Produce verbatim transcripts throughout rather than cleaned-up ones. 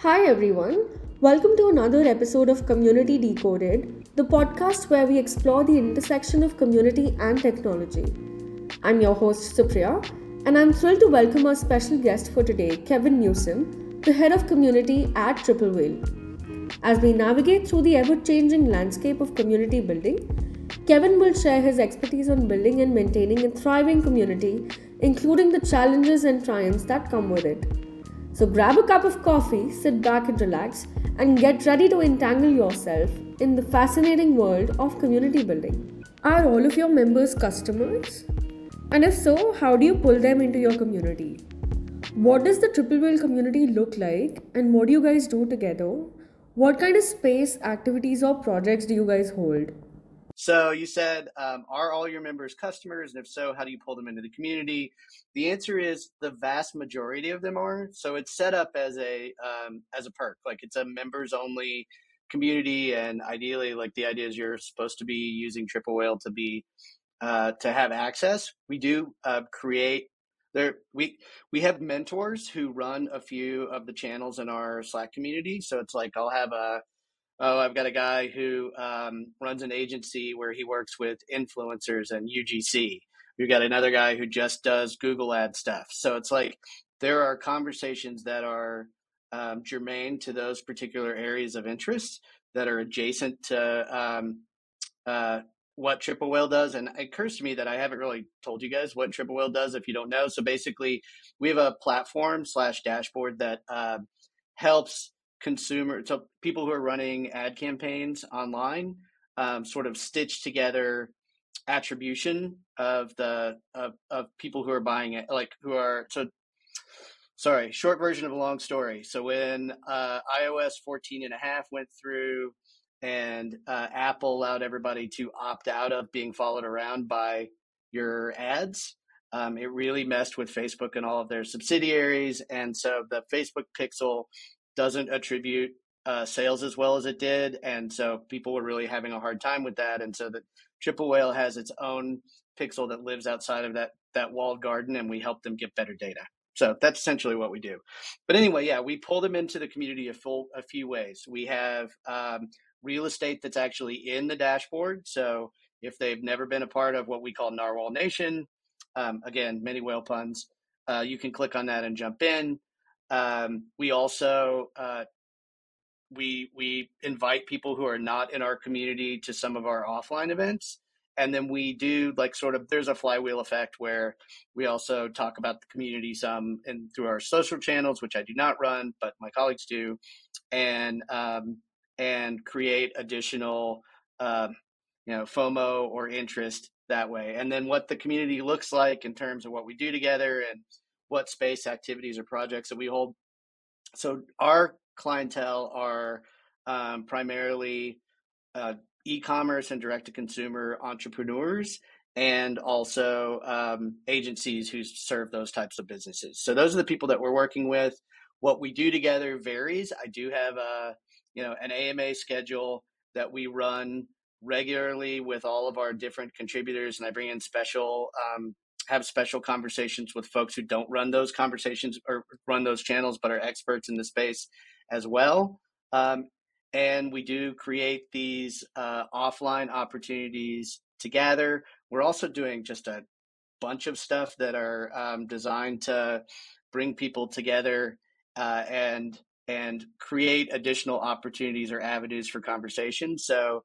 Hi everyone, welcome to another episode of Community Decoded, the podcast where we explore the intersection of community and technology. I'm your host Supriya, and I'm thrilled to welcome our special guest for today, Kevin Newsum, the head of community at Triple Whale. As we navigate through the ever-changing landscape of community building, Kevin will share his expertise on building and maintaining a thriving community, including the challenges and triumphs that come with it. So grab a cup of coffee, sit back and relax, and get ready to entangle yourself in the fascinating world of community building. Are all of your members customers? And if so, how do you pull them into your community? What does the Triple Whale community look like, and what do you guys do together? What kind of space, activities, or projects do you guys hold? So you said, um, are all your members customers? And if so, how do you pull them into the community? The answer is the vast majority of them are. So it's set up as a um, as a perk, like it's a members only community. And ideally, like the idea is you're supposed to be using Triple Whale to be uh, to have access. We do uh, create there. We we have mentors who run a few of the channels in our Slack community. So it's like I'll have a Oh, I've got a guy who um, runs an agency where he works with influencers and U G C. We've got another guy who just does Google ad stuff. So it's like there are conversations that are um, germane to those particular areas of interest that are adjacent to um, uh, what Triple Whale does. And it occurs to me that I haven't really told you guys what Triple Whale does if you don't know. So basically, we have a platform slash dashboard that uh, helps consumer, so people who are running ad campaigns online, um, sort of stitch together attribution of the of, of people who are buying it, like who are so. Sorry, short version of a long story. So when uh, iOS fourteen and a half went through, and uh, Apple allowed everybody to opt out of being followed around by your ads, um, it really messed with Facebook and all of their subsidiaries, and so the Facebook pixel doesn't attribute uh, sales as well as it did. And so people were really having a hard time with that. And so the Triple Whale has its own pixel that lives outside of that that walled garden, and we help them get better data. So that's essentially what we do. But anyway, yeah, we pull them into the community a, full, a few ways. We have um, real estate that's actually in the dashboard. So if they've never been a part of what we call Narwhal Nation, um, again, many whale puns, uh, you can click on that and jump in. Um, we also, uh, we, we invite people who are not in our community to some of our offline events. And then we do like sort of, there's a flywheel effect where we also talk about the community some and through our social channels, which I do not run, but my colleagues do, and, um, and create additional, um, you know, FOMO or interest that way. And then what the community looks like in terms of what we do together and what space, activities, or projects that we hold. So our clientele are um, primarily uh, e-commerce and direct-to-consumer entrepreneurs, and also um, agencies who serve those types of businesses. So those are the people that we're working with. What we do together varies. I do have a, you know, an A M A schedule that we run regularly with all of our different contributors, and I bring in special um, have special conversations with folks who don't run those conversations or run those channels, but are experts in the space as well. Um, and we do create these uh, offline opportunities to gather. We're also doing just a bunch of stuff that are um, designed to bring people together uh, and and create additional opportunities or avenues for conversation. So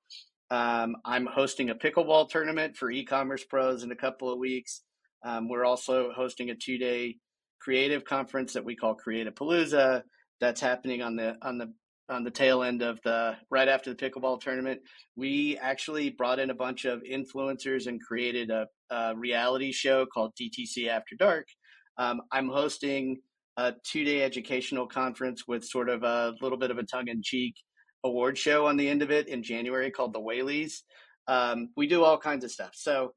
um, I'm hosting a pickleball tournament for e-commerce pros in a couple of weeks. Um, we're also hosting a two-day creative conference that we call Creative Palooza. That's happening on the on the on the tail end of the right after the pickleball tournament. We actually brought in a bunch of influencers and created a, a reality show called D T C After Dark. Um, I'm hosting a two-day educational conference with sort of a little bit of a tongue-in-cheek award show on the end of it in January called The Whaley's. Um, we do all kinds of stuff. So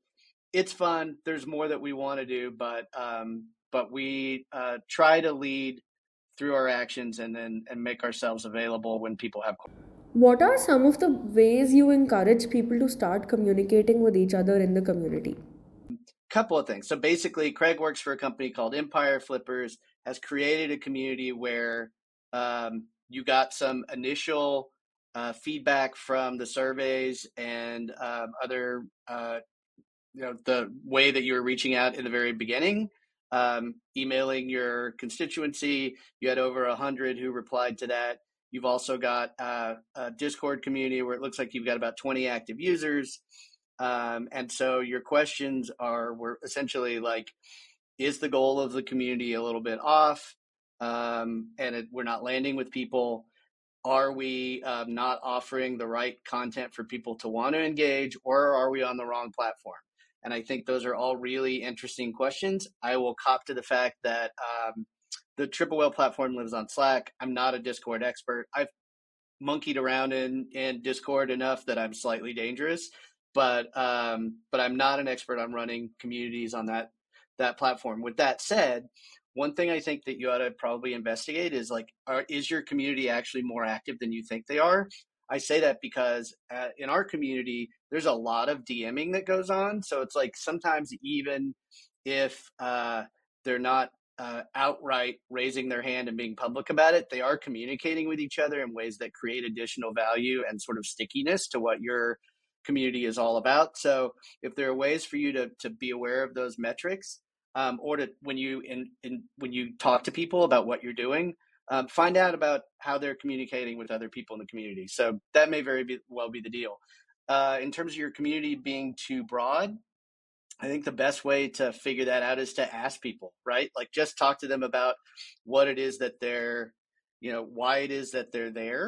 it's fun. There's more that we want to do, but um, but we uh, try to lead through our actions and then and make ourselves available when people have questions. What are some of the ways you encourage people to start communicating with each other in the community? Couple of things. So basically, Craig works for a company called Empire Flippers, has created a community where um, you got some initial uh, feedback from the surveys and um, other, uh, you know, the way that you were reaching out in the very beginning, um, emailing your constituency. You had over one hundred who replied to that. You've also got uh, a Discord community where it looks like you've got about twenty active users. Um, and so your questions are were essentially like, is the goal of the community a little bit off? Um, and it, we're not landing with people. Are we uh, not offering the right content for people to want to engage, or are we on the wrong platform? And I think those are all really interesting questions. I will cop to the fact that um, the Triple Whale platform lives on Slack. I'm not a Discord expert. I've monkeyed around in, in Discord enough that I'm slightly dangerous, but um, but I'm not an expert on running communities on that that platform. With that said, one thing I think that you ought to probably investigate is like, are, is your community actually more active than you think they are? I say that because uh, in our community, there's a lot of DMing that goes on. So it's like sometimes even if uh, they're not uh, outright raising their hand and being public about it, they are communicating with each other in ways that create additional value and sort of stickiness to what your community is all about. So if there are ways for you to to be aware of those metrics, Um, or to, when you in, in when you talk to people about what you're doing, um, find out about how they're communicating with other people in the community. So that may very be, well be the deal. Uh, in terms of your community being too broad, I think the best way to figure that out is to ask people, right? Like just talk to them about what it is that they're, you know, why it is that they're there,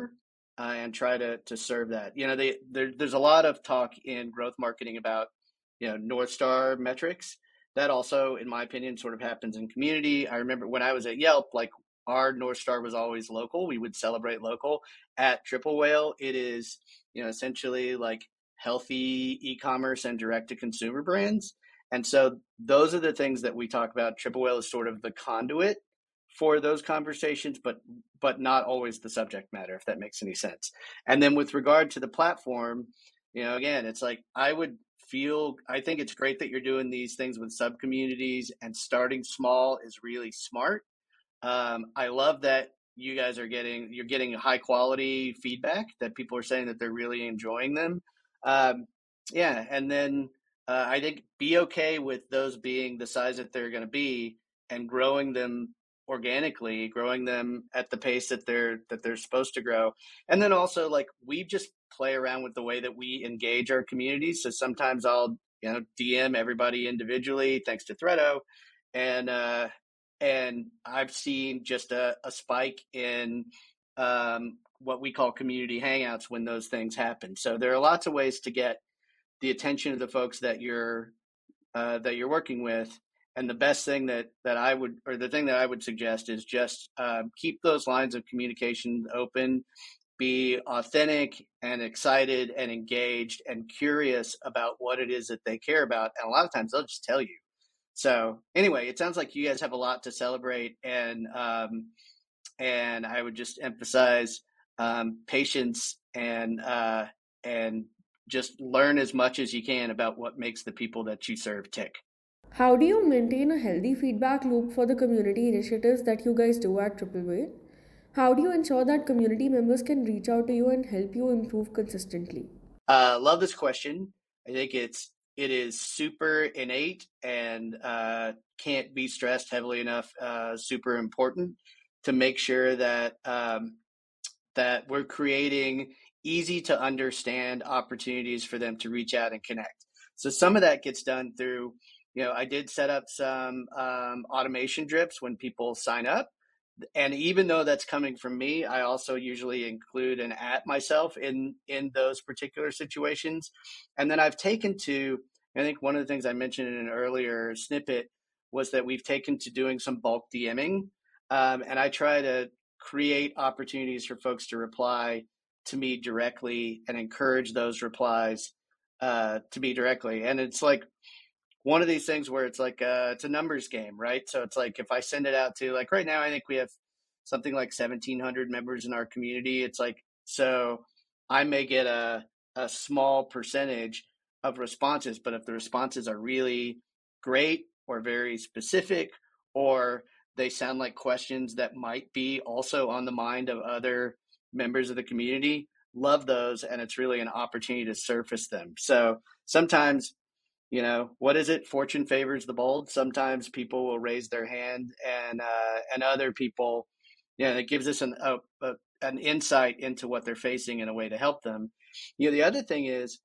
uh, and try to to serve that. You know, they, there's a lot of talk in growth marketing about, you know, North Star metrics. That also, in my opinion, sort of happens in community. I remember when I was at Yelp, like our North Star was always local. We would celebrate local. At Triple Whale, it is, you know, essentially like healthy e-commerce and direct-to-consumer brands. And so those are the things that we talk about. Triple Whale is sort of the conduit for those conversations, but but not always the subject matter, if that makes any sense. And then with regard to the platform, you know, again, it's like I would feel, I think it's great that you're doing these things with sub communities, and starting small is really smart. Um, I love that you guys are getting, you're getting high quality feedback that people are saying that they're really enjoying them. Um, yeah. And then uh, I think be okay with those being the size that they're going to be and growing them organically, growing them at the pace that they're, that they're supposed to grow. And then also like, we just play around with the way that we engage our communities. So sometimes I'll, you know, D M everybody individually, thanks to Threado. And, uh, and I've seen just a, a spike in um, what we call community hangouts when those things happen. So there are lots of ways to get the attention of the folks that you're, uh, that you're working with. And the best thing that, that I would, or the thing that I would suggest is just uh, keep those lines of communication open. Be authentic and excited and engaged and curious about what it is that they care about. And a lot of times they'll just tell you. So anyway, it sounds like you guys have a lot to celebrate. And um, and I would just emphasize um, patience and uh, and just learn as much as you can about what makes the people that you serve tick. How do you maintain a healthy feedback loop for the community initiatives that you guys do at Triple Whale? How do you ensure that community members can reach out to you and help you improve consistently? Uh, love this question. I think it's it is super innate and uh, can't be stressed heavily enough. Uh, super important to make sure that um, that we're creating easy to understand opportunities for them to reach out and connect. So some of that gets done through, you know, I did set up some um, automation drips when people sign up. And even though that's coming from me, I also usually include an at myself in, in those particular situations. And then I've taken to, I think one of the things I mentioned in an earlier snippet was that we've taken to doing some bulk DMing. Um, and I try to create opportunities for folks to reply to me directly and encourage those replies uh, to me directly. And it's like, one of these things where it's like uh, it's a numbers game, right? So it's like if I send it out to, like right now, I think we have something like seventeen hundred members in our community. It's like, so I may get a, a small percentage of responses, but if the responses are really great or very specific, or They sound like questions that might be also on the mind of other members of the community. Love those. And it's really an opportunity to surface them. So sometimes, you know, what is it? Fortune favors the bold. Sometimes people will raise their hand, and uh, and other people, you know, it gives us an a, a, an insight into what they're facing and a way to help them. You know, the other thing is,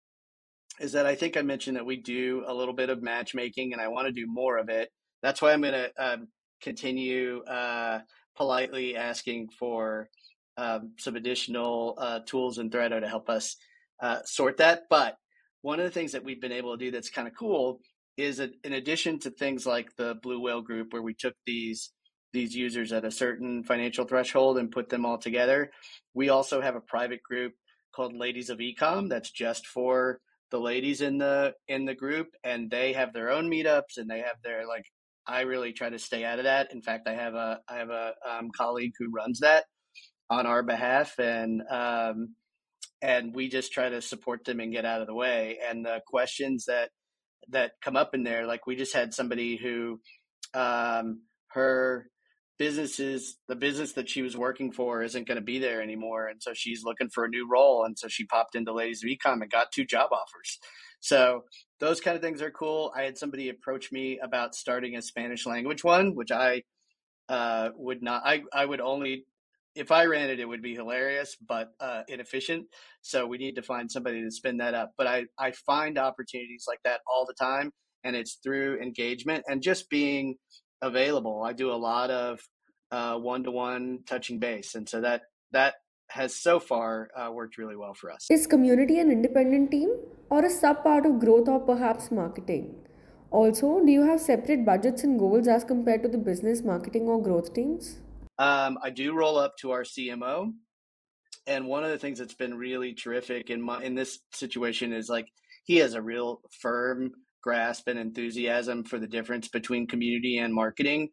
is that I think I mentioned that we do a little bit of matchmaking, and I want to do more of it. That's why I'm going to um, continue uh, politely asking for um, some additional uh, tools in Threado to help us uh, sort that. But one of the things that we've been able to do that's kind of cool is that in addition to things like the Blue Whale group, where we took these these users at a certain financial threshold and put them all together, we also have a private group called Ladies of Ecom that's just for the ladies in the in the group, and they have their own meetups, and they have their, like, I really try to stay out of that. In fact, I have a I have a um, colleague who runs that on our behalf, and um, and we just try to support them and get out of the way. And the questions that that come up in there, like we just had somebody who um, her businesses, the business that she was working for isn't going to be there anymore, and so she's looking for a new role, and so she popped into Ladies of Ecom and got two job offers. So those kind of things are cool. I had somebody approach me about starting a Spanish language one, which I uh, would not, I, I would only, if I ran it, it would be hilarious, but uh, inefficient. So we need to find somebody to spin that up. But I, I find opportunities like that all the time, and it's through engagement and just being available. I do a lot of uh, one-to-one touching base. And so that, that has so far uh, worked really well for us. Is community an independent team or a sub part of growth or perhaps marketing? Also, do you have separate budgets and goals as compared to the business, marketing or growth teams? Um, I do roll up to our C M O. And one of the things that's been really terrific in my, in this situation is, like, he has a real firm grasp and enthusiasm for the difference between community and marketing.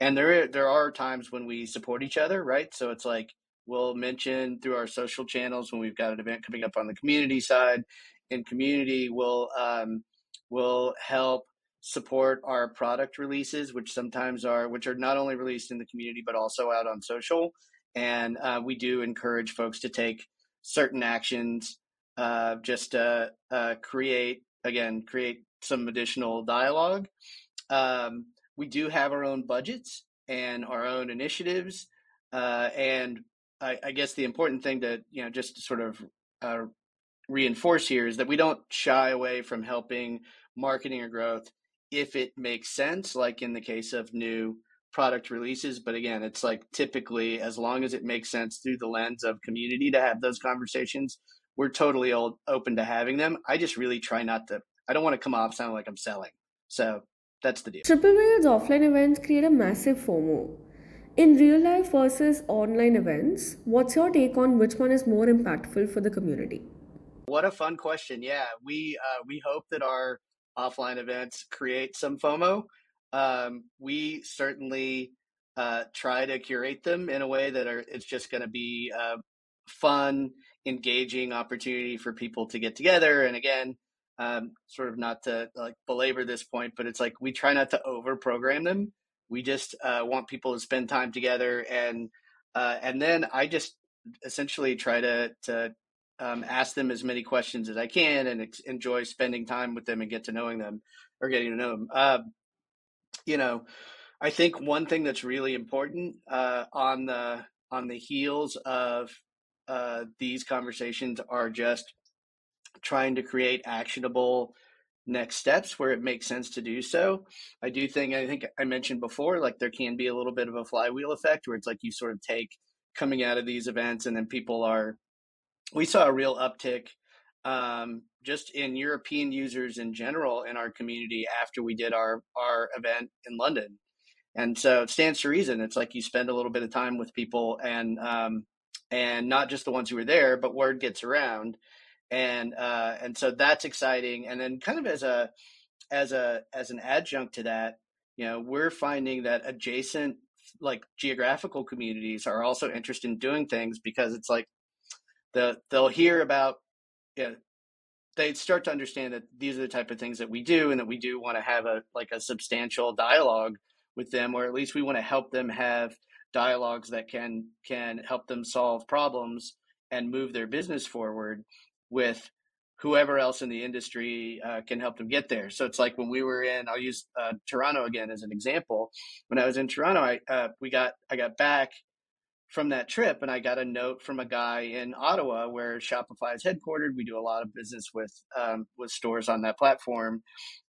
And there, there are times when we support each other, right? So it's like, we'll mention through our social channels when we've got an event coming up on the community side, and community will um, will help support our product releases, which sometimes are, which are not only released in the community, but also out on social. And uh, we do encourage folks to take certain actions, uh, just uh, uh, create, again, create some additional dialogue. Um, we do have our own budgets and our own initiatives, uh, and I, I guess the important thing to, you know, just to sort of uh, reinforce here is that we don't shy away from helping marketing or growth if it makes sense, like in the case of new product releases. But again, it's like typically, as long as it makes sense through the lens of community to have those conversations, we're totally old, open to having them. I just really try not to, I don't want to come off sounding like I'm selling. So that's the deal. Triple Whale's offline events create a massive FOMO. In real life versus online events, what's your take on which one is more impactful for the community? What a fun question. Yeah, we uh, we hope that our offline events create some FOMO. Um, we certainly uh, try to curate them in a way that are, it's just going to be a fun, engaging opportunity for people to get together. And again, um, sort of not to like belabor this point, but it's like we try not to over-program them. We just uh, want people to spend time together, and uh, and then I just essentially try to to um, ask them as many questions as I can, and ex- enjoy spending time with them and get to knowing them or getting to know them. Uh, you know, I think one thing that's really important uh, on the on the heels of uh, these conversations are just trying to create actionable next steps where it makes sense to do so. I do think, I think I mentioned before, like there can be a little bit of a flywheel effect where it's like you sort of take coming out of these events, and then people are, we saw a real uptick um, just in European users in general in our community after we did our, our event in London. And so it stands to reason. It's like you spend a little bit of time with people, and um, and not just the ones who were there, but word gets around. And uh, and so that's exciting. And then kind of as a as a as an adjunct to that, you know, we're finding that adjacent, like, geographical communities are also interested in doing things, because it's like the they'll hear about, you know, they start to understand that these are the type of things that we do, and that we do want to have a like a substantial dialogue with them, or at least we want to help them have dialogues that can can help them solve problems and move their business forward with whoever else in the industry uh, can help them get there. So it's like when we were in, I'll use uh, Toronto again as an example. When I was in Toronto, I uh, we got I got back from that trip and I got a note from a guy in Ottawa where Shopify is headquartered. We do a lot of business with um, with stores on that platform.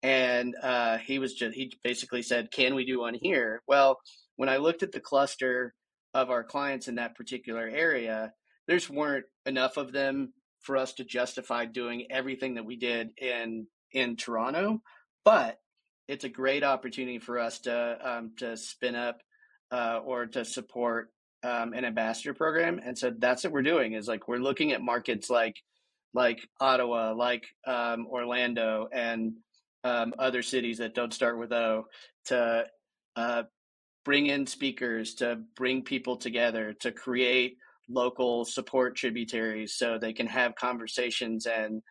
And uh, he was just, he basically said, can we do one here? Well, when I looked at the cluster of our clients in that particular area, there weren't enough of them for us to justify doing everything that we did in in Toronto, but it's a great opportunity for us to um, to spin up uh, or to support um, an ambassador program, and so that's what we're doing. Is like we're looking at markets like like Ottawa, like um, Orlando, and um, other cities that don't start with O to uh, bring in speakers, to bring people together, to create local support tributaries so they can have conversations and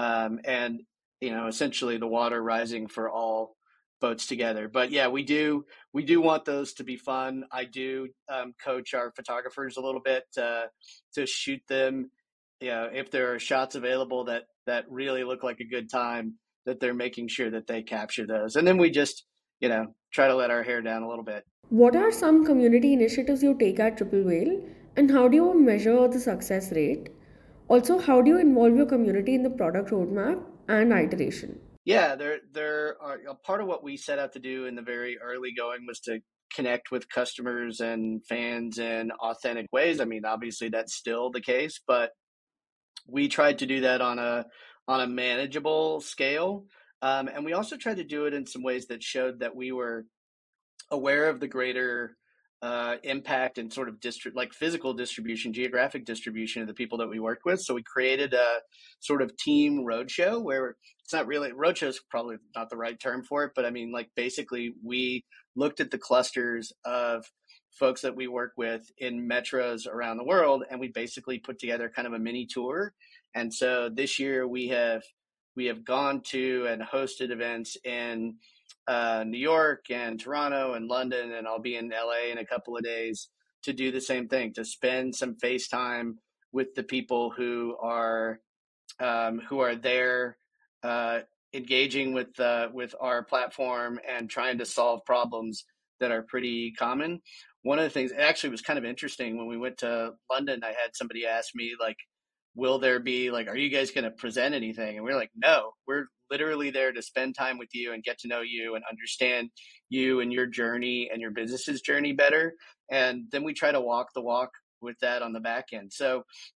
um and you know essentially the water rising for all boats together. But yeah, we do we do want those to be fun. I do um coach our photographers a little bit uh to shoot them, you know, if there are shots available that that really look like a good time, that they're making sure that they capture those, and then we just you know try to let our hair down a little bit. What are some community initiatives you take at Triple Whale? And how do you measure the success rate? Also, how do you involve your community in the product roadmap and iteration? Yeah, there, there are a part of what we set out to do in the very early going was to connect with customers and fans in authentic ways. I mean, obviously that's still the case, but we tried to do that on a on a manageable scale, um, and we also tried to do it in some ways that showed that we were aware of the greater Uh, impact and sort of distri- like physical distribution, geographic distribution of the people that we worked with. So we created a sort of team roadshow where it's not really, roadshow is probably not the right term for it, but I mean, like basically we looked at the clusters of folks that we work with in metros around the world, and we basically put together kind of a mini tour. And so this year we have, we have gone to and hosted events in Uh, New York and Toronto and London, and I'll be in L A in a couple of days to do the same thing, to spend some face time with the people who are um, who are there uh, engaging with uh, with our platform and trying to solve problems that are pretty common. One of the things, it actually was kind of interesting when we went to London, I had somebody ask me like, will there be like, are you guys going to present anything? And we're like, no, we're literally there to spend time with you and get to know you and understand you and your journey and your business's journey better. And then we try to walk the walk with that on the back end. So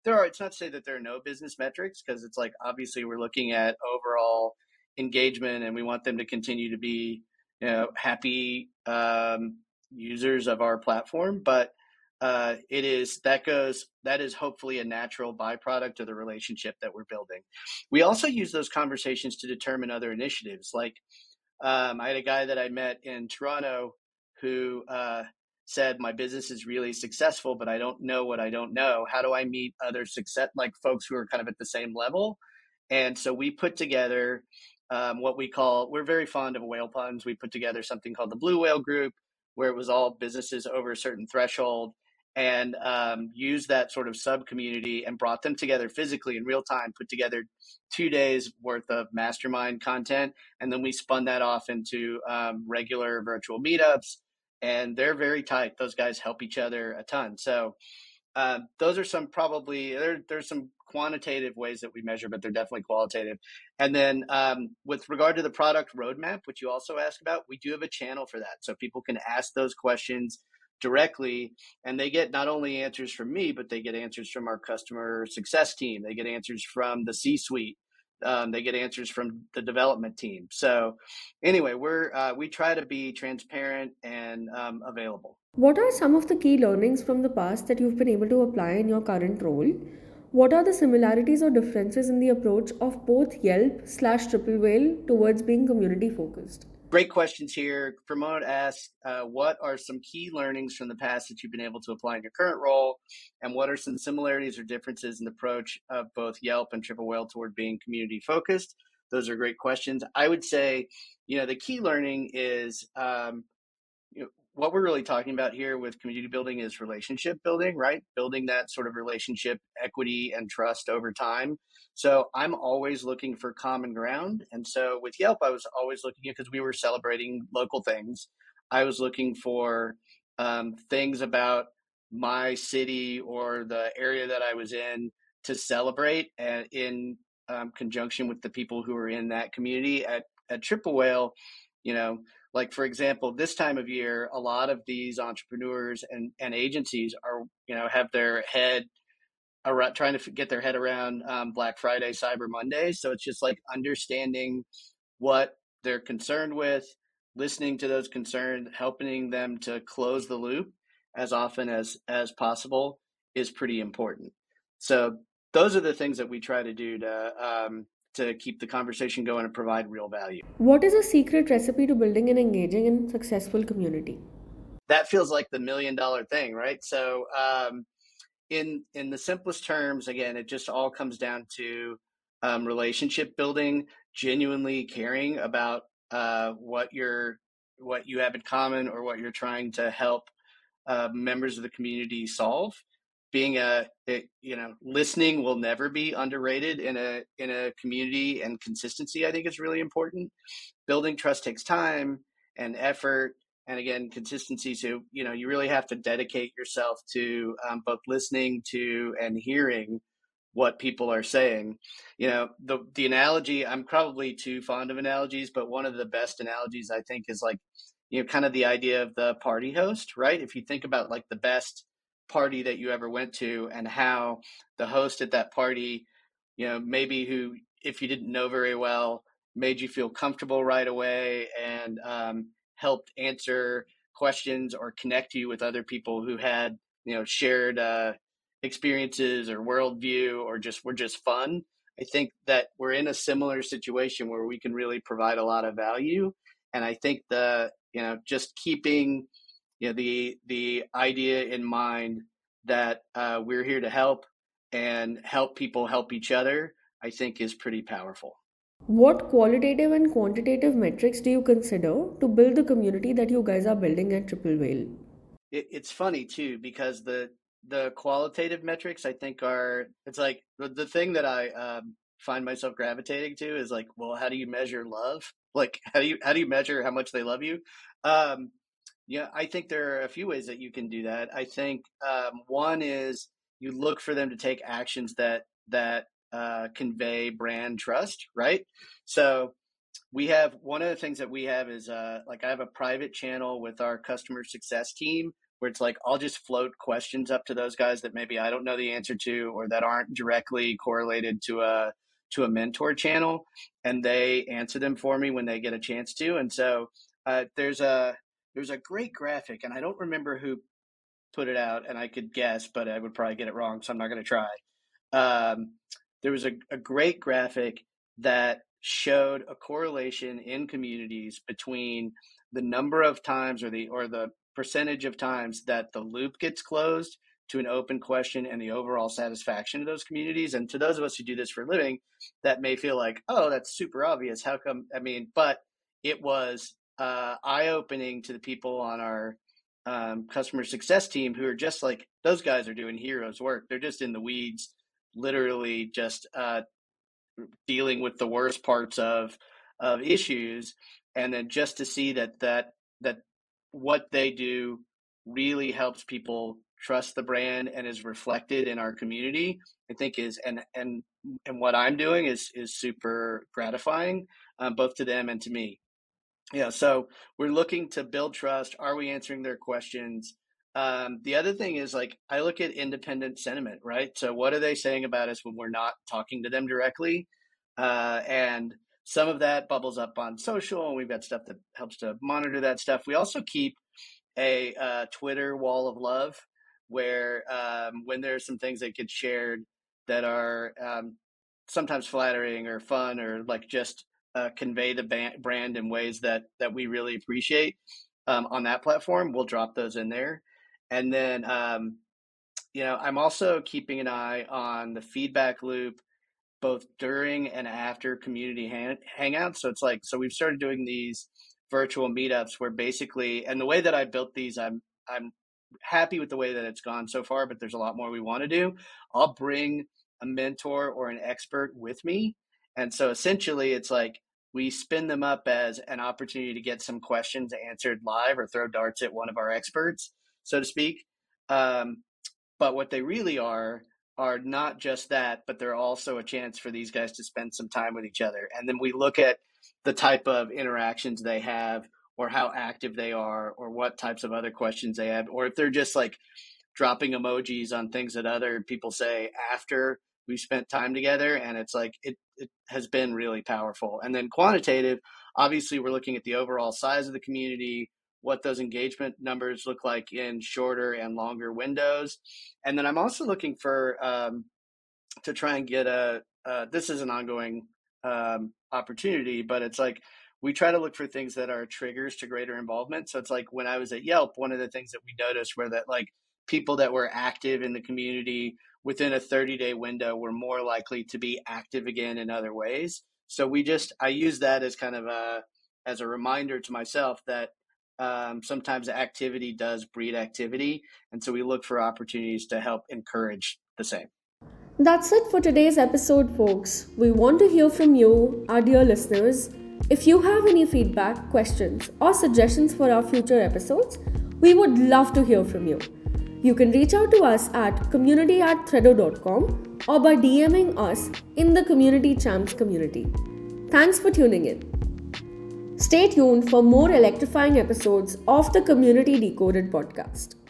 there are, it's not to say that there are no business metrics, because it's like, obviously we're looking at overall engagement and we want them to continue to be, you know, happy um, users of our platform. But Uh, it is that goes that is hopefully a natural byproduct of the relationship that we're building. We also use those conversations to determine other initiatives. Like um, I had a guy that I met in Toronto who uh, said, "My business is really successful, but I don't know what I don't know. How do I meet other success like folks who are kind of at the same level?" And so we put together um, what we call we're very fond of whale puns. We put together something called the Blue Whale Group, where it was all businesses over a certain threshold, and um, used that sort of sub-community and brought them together physically in real time, put together two days worth of mastermind content. And then we spun that off into um, regular virtual meetups, and they're very tight. Those guys help each other a ton. So uh, those are some probably, there, there's some quantitative ways that we measure, but they're definitely qualitative. And then um, with regard to the product roadmap, which you also asked about, we do have a channel for that. So people can ask those questions directly, and they get not only answers from me, but they get answers from our customer success team. They get answers from the C-suite. Um, they get answers from the development team. So, anyway, we're uh, we try to be transparent and um, available. What are some of the key learnings from the past that you've been able to apply in your current role? What are the similarities or differences in the approach of both Yelp slash Triple Whale towards being community focused? Great questions here. Pramod asks, uh, what are some key learnings from the past that you've been able to apply in your current role? And what are some similarities or differences in the approach of both Yelp and Triple Whale toward being community focused? Those are great questions. I would say, you know, the key learning is um, you know, what we're really talking about here with community building is relationship building, right? Building that sort of relationship equity and trust over time. So I'm always looking for common ground. And so with Yelp, I was always looking, because we were celebrating local things, I was looking for um, things about my city or the area that I was in to celebrate, and in um, conjunction with the people who are in that community. At, at Triple Whale, you know, like, for example, this time of year, a lot of these entrepreneurs and, and agencies are, you know, have their head around, trying to get their head around um, Black Friday, Cyber Monday. So it's just like understanding what they're concerned with, listening to those concerns, helping them to close the loop as often as, as possible is pretty important. So those are the things that we try to do to um, to keep the conversation going and provide real value. What is a secret recipe to building an engaging and successful community? That feels like the million dollar thing, right? So um, in in the simplest terms, again, it just all comes down to um, relationship building, genuinely caring about uh, what you're, what you have in common or what you're trying to help uh, members of the community solve. Being a, it, you know, listening will never be underrated in a in a community, and consistency, I think, is really important. Building trust takes time and effort, and again, consistency. So, you know, you really have to dedicate yourself to um, both listening to and hearing what people are saying. You know, the the analogy, I'm probably too fond of analogies, but one of the best analogies, I think, is like, you know, kind of the idea of the party host, right? If you think about like the best party that you ever went to, and how the host at that party, you know, maybe who, if you didn't know very well, made you feel comfortable right away and um, helped answer questions or connect you with other people who had, you know, shared uh, experiences or worldview, or just were just fun. I think that we're in a similar situation where we can really provide a lot of value. And I think the, you know, just keeping you know, the the idea in mind that uh, we're here to help and help people help each other, I think, is pretty powerful. What qualitative and quantitative metrics do you consider to build the community that you guys are building at Triple Whale? It, it's funny, too, because the the qualitative metrics, I think, are, it's like the, the thing that I um, find myself gravitating to is like, well, how do you measure love? Like, how do you how do you measure how much they love you? Um, Yeah, I think there are a few ways that you can do that. I think um, one is you look for them to take actions that that uh, convey brand trust, right? So we have, one of the things that we have is uh, like I have a private channel with our customer success team where it's like I'll just float questions up to those guys that maybe I don't know the answer to, or that aren't directly correlated to a to a mentor channel, and they answer them for me when they get a chance to. And so uh, there's a There's a great graphic, and I don't remember who put it out, and I could guess, but I would probably get it wrong, so I'm not going to try. Um, there was a, a great graphic that showed a correlation in communities between the number of times or the or the percentage of times that the loop gets closed to an open question and the overall satisfaction of those communities. And to those of us who do this for a living, that may feel like, oh, that's super obvious. How come? I mean, but it was Uh, eye-opening to the people on our um, customer success team who are just like, those guys are doing heroes work. They're just in the weeds, literally just uh, dealing with the worst parts of of issues. And then just to see that that that what they do really helps people trust the brand and is reflected in our community, I think is and and and what I'm doing is is super gratifying, um, both to them and to me. Yeah, so we're looking to build trust. Are we answering their questions? Um, the other thing is, like, I look at independent sentiment, right? So what are they saying about us when we're not talking to them directly? Uh, and some of that bubbles up on social, and we've got stuff that helps to monitor that stuff. We also keep a uh, Twitter wall of love where um, when there's some things that get shared that are um, sometimes flattering or fun or like just Uh, convey the ban- brand in ways that that we really appreciate um, on that platform, we'll drop those in there. And then, um, you know, I'm also keeping an eye on the feedback loop, both during and after community hang- hangouts. So it's like, so we've started doing these virtual meetups where basically, and the way that I built these, I'm I'm happy with the way that it's gone so far, but there's a lot more we want to do. I'll bring a mentor or an expert with me. And so essentially it's like, we spin them up as an opportunity to get some questions answered live or throw darts at one of our experts, so to speak. Um, but what they really are, are not just that, but they're also a chance for these guys to spend some time with each other. And then we look at the type of interactions they have or how active they are or what types of other questions they have, or if they're just like dropping emojis on things that other people say after we've spent time together. And it's like, it, it has been really powerful. And then quantitative, obviously we're looking at the overall size of the community, what those engagement numbers look like in shorter and longer windows. And then I'm also looking for, um, to try and get a, uh, this is an ongoing um, opportunity, but it's like, we try to look for things that are triggers to greater involvement. So it's like when I was at Yelp, one of the things that we noticed were that like people that were active in the community within a thirty day window were more likely to be active again in other ways. So we just, I use that as kind of a, as a reminder to myself that um, sometimes activity does breed activity. And so we look for opportunities to help encourage the same. That's it for today's episode, folks. We want to hear from you, our dear listeners. If you have any feedback, questions, or suggestions for our future episodes, we would love to hear from you. You can reach out to us at community at threado dot com or by DMing us in the Community Champs community. Thanks for tuning in. Stay tuned for more electrifying episodes of the Community Decoded podcast.